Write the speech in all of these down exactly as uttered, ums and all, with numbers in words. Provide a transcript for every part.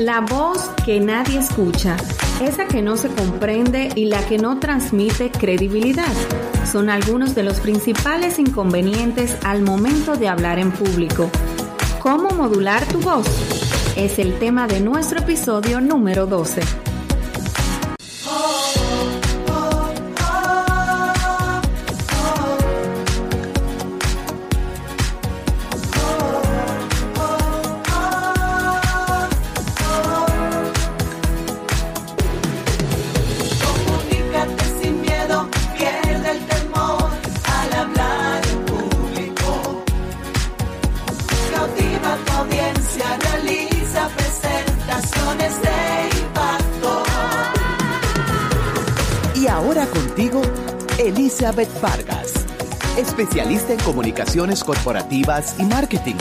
La voz que nadie escucha, esa que no se comprende y la que no transmite credibilidad, son algunos de los principales inconvenientes al momento de hablar en público. ¿Cómo modular tu voz? Es el tema de nuestro episodio número doce. Elizabeth Vargas, especialista en comunicaciones corporativas y marketing,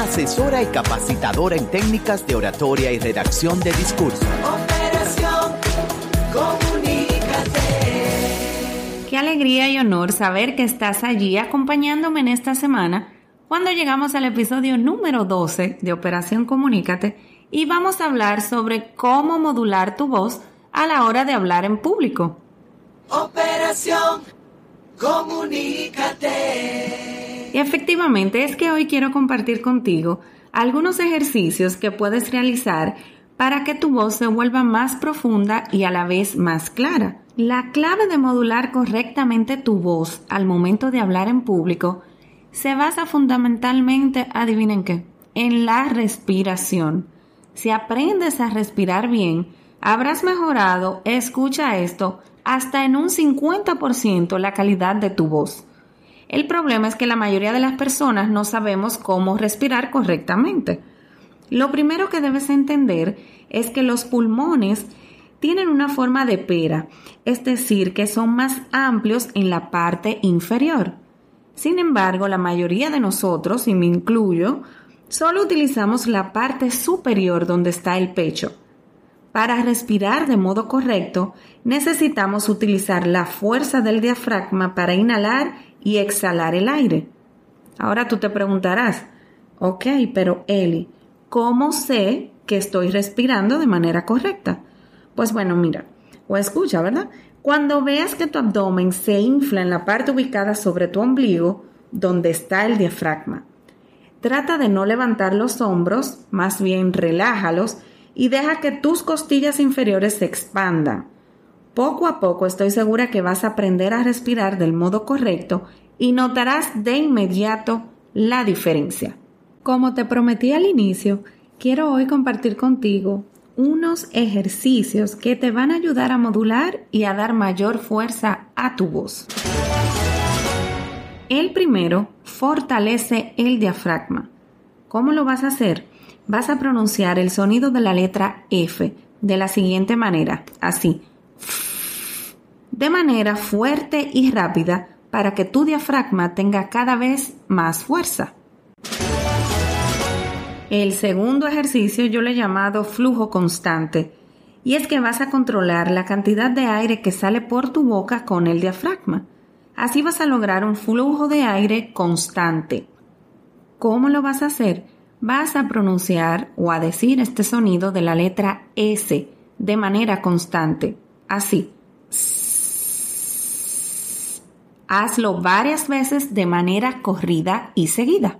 asesora y capacitadora en técnicas de oratoria y redacción de discurso. Operación Comunícate. Qué alegría y honor saber que estás allí acompañándome en esta semana cuando llegamos al episodio número doce de Operación Comunícate y vamos a hablar sobre cómo modular tu voz a la hora de hablar en público. Operación Comunícate. Y efectivamente es que hoy quiero compartir contigo algunos ejercicios que puedes realizar para que tu voz se vuelva más profunda y a la vez más clara. La clave de modular correctamente tu voz al momento de hablar en público se basa fundamentalmente, adivinen qué, en la respiración. Si aprendes a respirar bien, habrás mejorado, escucha esto, hasta en un cincuenta por ciento la calidad de tu voz. El problema es que la mayoría de las personas no sabemos cómo respirar correctamente. Lo primero que debes entender es que los pulmones tienen una forma de pera, es decir, que son más amplios en la parte inferior. Sin embargo, la mayoría de nosotros, y me incluyo, solo utilizamos la parte superior donde está el pecho. Para respirar de modo correcto, necesitamos utilizar la fuerza del diafragma para inhalar y exhalar el aire. Ahora tú te preguntarás, ok, pero Eli, ¿cómo sé que estoy respirando de manera correcta? Pues bueno, mira, o escucha, ¿verdad? Cuando veas que tu abdomen se infla en la parte ubicada sobre tu ombligo, donde está el diafragma, trata de no levantar los hombros, más bien relájalos, y deja que tus costillas inferiores se expandan. Poco a poco estoy segura que vas a aprender a respirar del modo correcto y notarás de inmediato la diferencia. Como te prometí al inicio, quiero hoy compartir contigo unos ejercicios que te van a ayudar a modular y a dar mayor fuerza a tu voz. El primero, fortalece el diafragma. ¿Cómo lo vas a hacer? Vas a pronunciar el sonido de la letra F de la siguiente manera, así, de manera fuerte y rápida para que tu diafragma tenga cada vez más fuerza. El segundo ejercicio yo lo he llamado flujo constante y es que vas a controlar la cantidad de aire que sale por tu boca con el diafragma. Así vas a lograr un flujo de aire constante. ¿Cómo lo vas a hacer? Vas a pronunciar o a decir este sonido de la letra S de manera constante, así. Hazlo varias veces de manera corrida y seguida.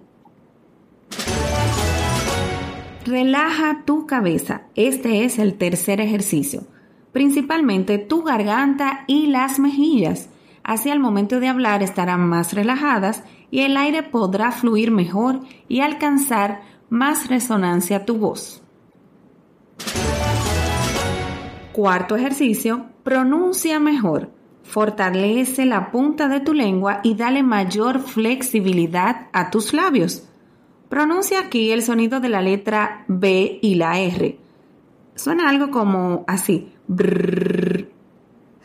Relaja tu cabeza. Este es el tercer ejercicio. Principalmente tu garganta y las mejillas. Así al momento de hablar estarán más relajadas y el aire podrá fluir mejor y alcanzar más resonancia a tu voz. Cuarto ejercicio, pronuncia mejor. Fortalece la punta de tu lengua y dale mayor flexibilidad a tus labios. Pronuncia aquí el sonido de la letra B y la R. Suena algo como así. Brrr.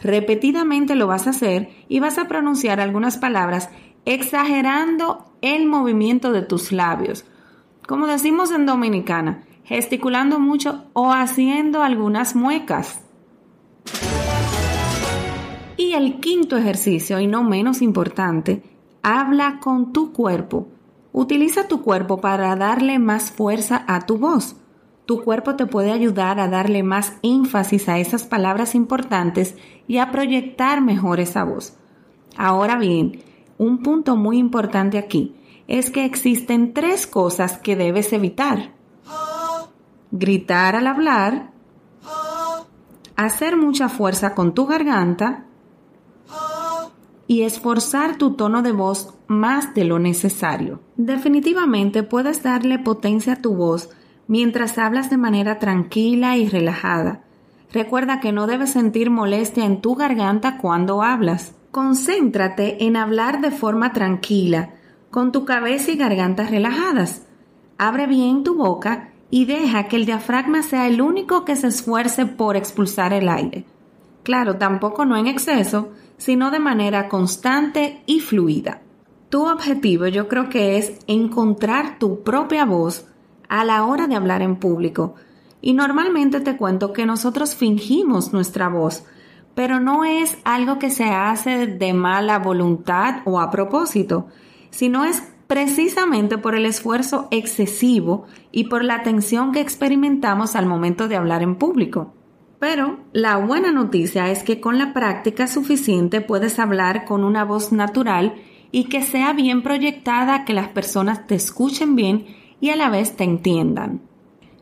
Repetidamente lo vas a hacer y vas a pronunciar algunas palabras exagerando el movimiento de tus labios, como decimos en dominicana, gesticulando mucho o haciendo algunas muecas. Y el quinto ejercicio, y no menos importante, habla con tu cuerpo. Utiliza tu cuerpo para darle más fuerza a tu voz. Tu cuerpo te puede ayudar a darle más énfasis a esas palabras importantes y a proyectar mejor esa voz. Ahora bien, un punto muy importante aquí es que existen tres cosas que debes evitar: gritar al hablar, hacer mucha fuerza con tu garganta y esforzar tu tono de voz más de lo necesario. Definitivamente puedes darle potencia a tu voz mientras hablas de manera tranquila y relajada. Recuerda que no debes sentir molestia en tu garganta cuando hablas. Concéntrate en hablar de forma tranquila, con tu cabeza y garganta relajadas. Abre bien tu boca y deja que el diafragma sea el único que se esfuerce por expulsar el aire. Claro, tampoco no en exceso, sino de manera constante y fluida. Tu objetivo yo creo que es encontrar tu propia voz a la hora de hablar en público. Y normalmente te cuento que nosotros fingimos nuestra voz, pero no es algo que se hace de mala voluntad o a propósito, sino es precisamente por el esfuerzo excesivo y por la tensión que experimentamos al momento de hablar en público. Pero la buena noticia es que con la práctica suficiente puedes hablar con una voz natural y que sea bien proyectada, que las personas te escuchen bien y a la vez te entiendan.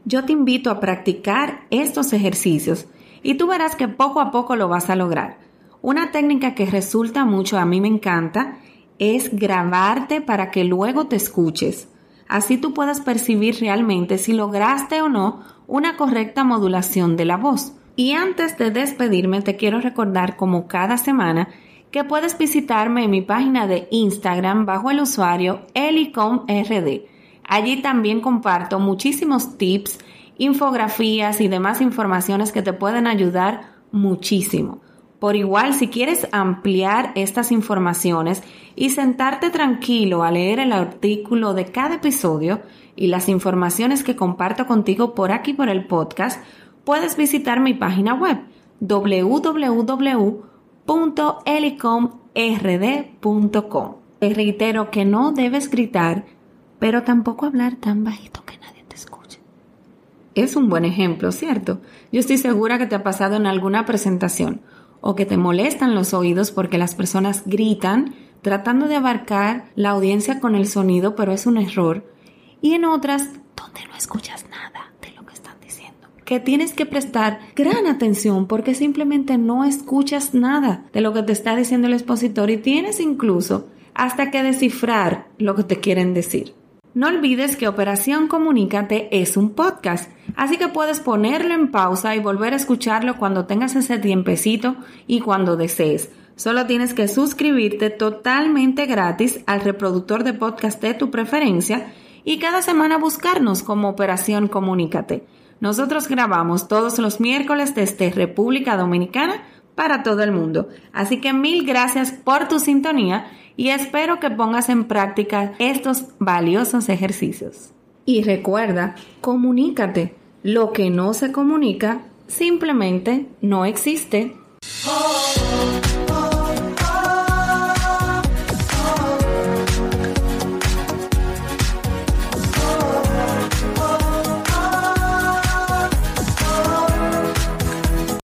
Yo te invito a practicar estos ejercicios y tú verás que poco a poco lo vas a lograr. Una técnica que resulta mucho, a mí me encanta, es grabarte para que luego te escuches. Así tú puedas percibir realmente si lograste o no una correcta modulación de la voz. Y antes de despedirme, te quiero recordar, como cada semana, que puedes visitarme en mi página de Instagram bajo el usuario elicomrd. Allí también comparto muchísimos tips, infografías y demás informaciones que te pueden ayudar muchísimo. Por igual, si quieres ampliar estas informaciones y sentarte tranquilo a leer el artículo de cada episodio y las informaciones que comparto contigo por aquí por el podcast, puedes visitar mi página web doble u doble u doble u punto helicomrd punto com. Te reitero que no debes gritar, pero tampoco hablar tan bajito que nadie te escuche. Es un buen ejemplo, ¿cierto? Yo estoy segura que te ha pasado en alguna presentación, o que te molestan los oídos porque las personas gritan tratando de abarcar la audiencia con el sonido, pero es un error. Y en otras, donde no escuchas nada de lo que están diciendo, que tienes que prestar gran atención porque simplemente no escuchas nada de lo que te está diciendo el expositor y tienes incluso hasta que descifrar lo que te quieren decir. No olvides que Operación Comunícate es un podcast, así que puedes ponerlo en pausa y volver a escucharlo cuando tengas ese tiempecito y cuando desees. Solo tienes que suscribirte totalmente gratis al reproductor de podcast de tu preferencia y cada semana buscarnos como Operación Comunícate. Nosotros grabamos todos los miércoles desde República Dominicana para todo el mundo. Así que mil gracias por tu sintonía y espero que pongas en práctica estos valiosos ejercicios. Y recuerda, comunícate. Lo que no se comunica simplemente no existe.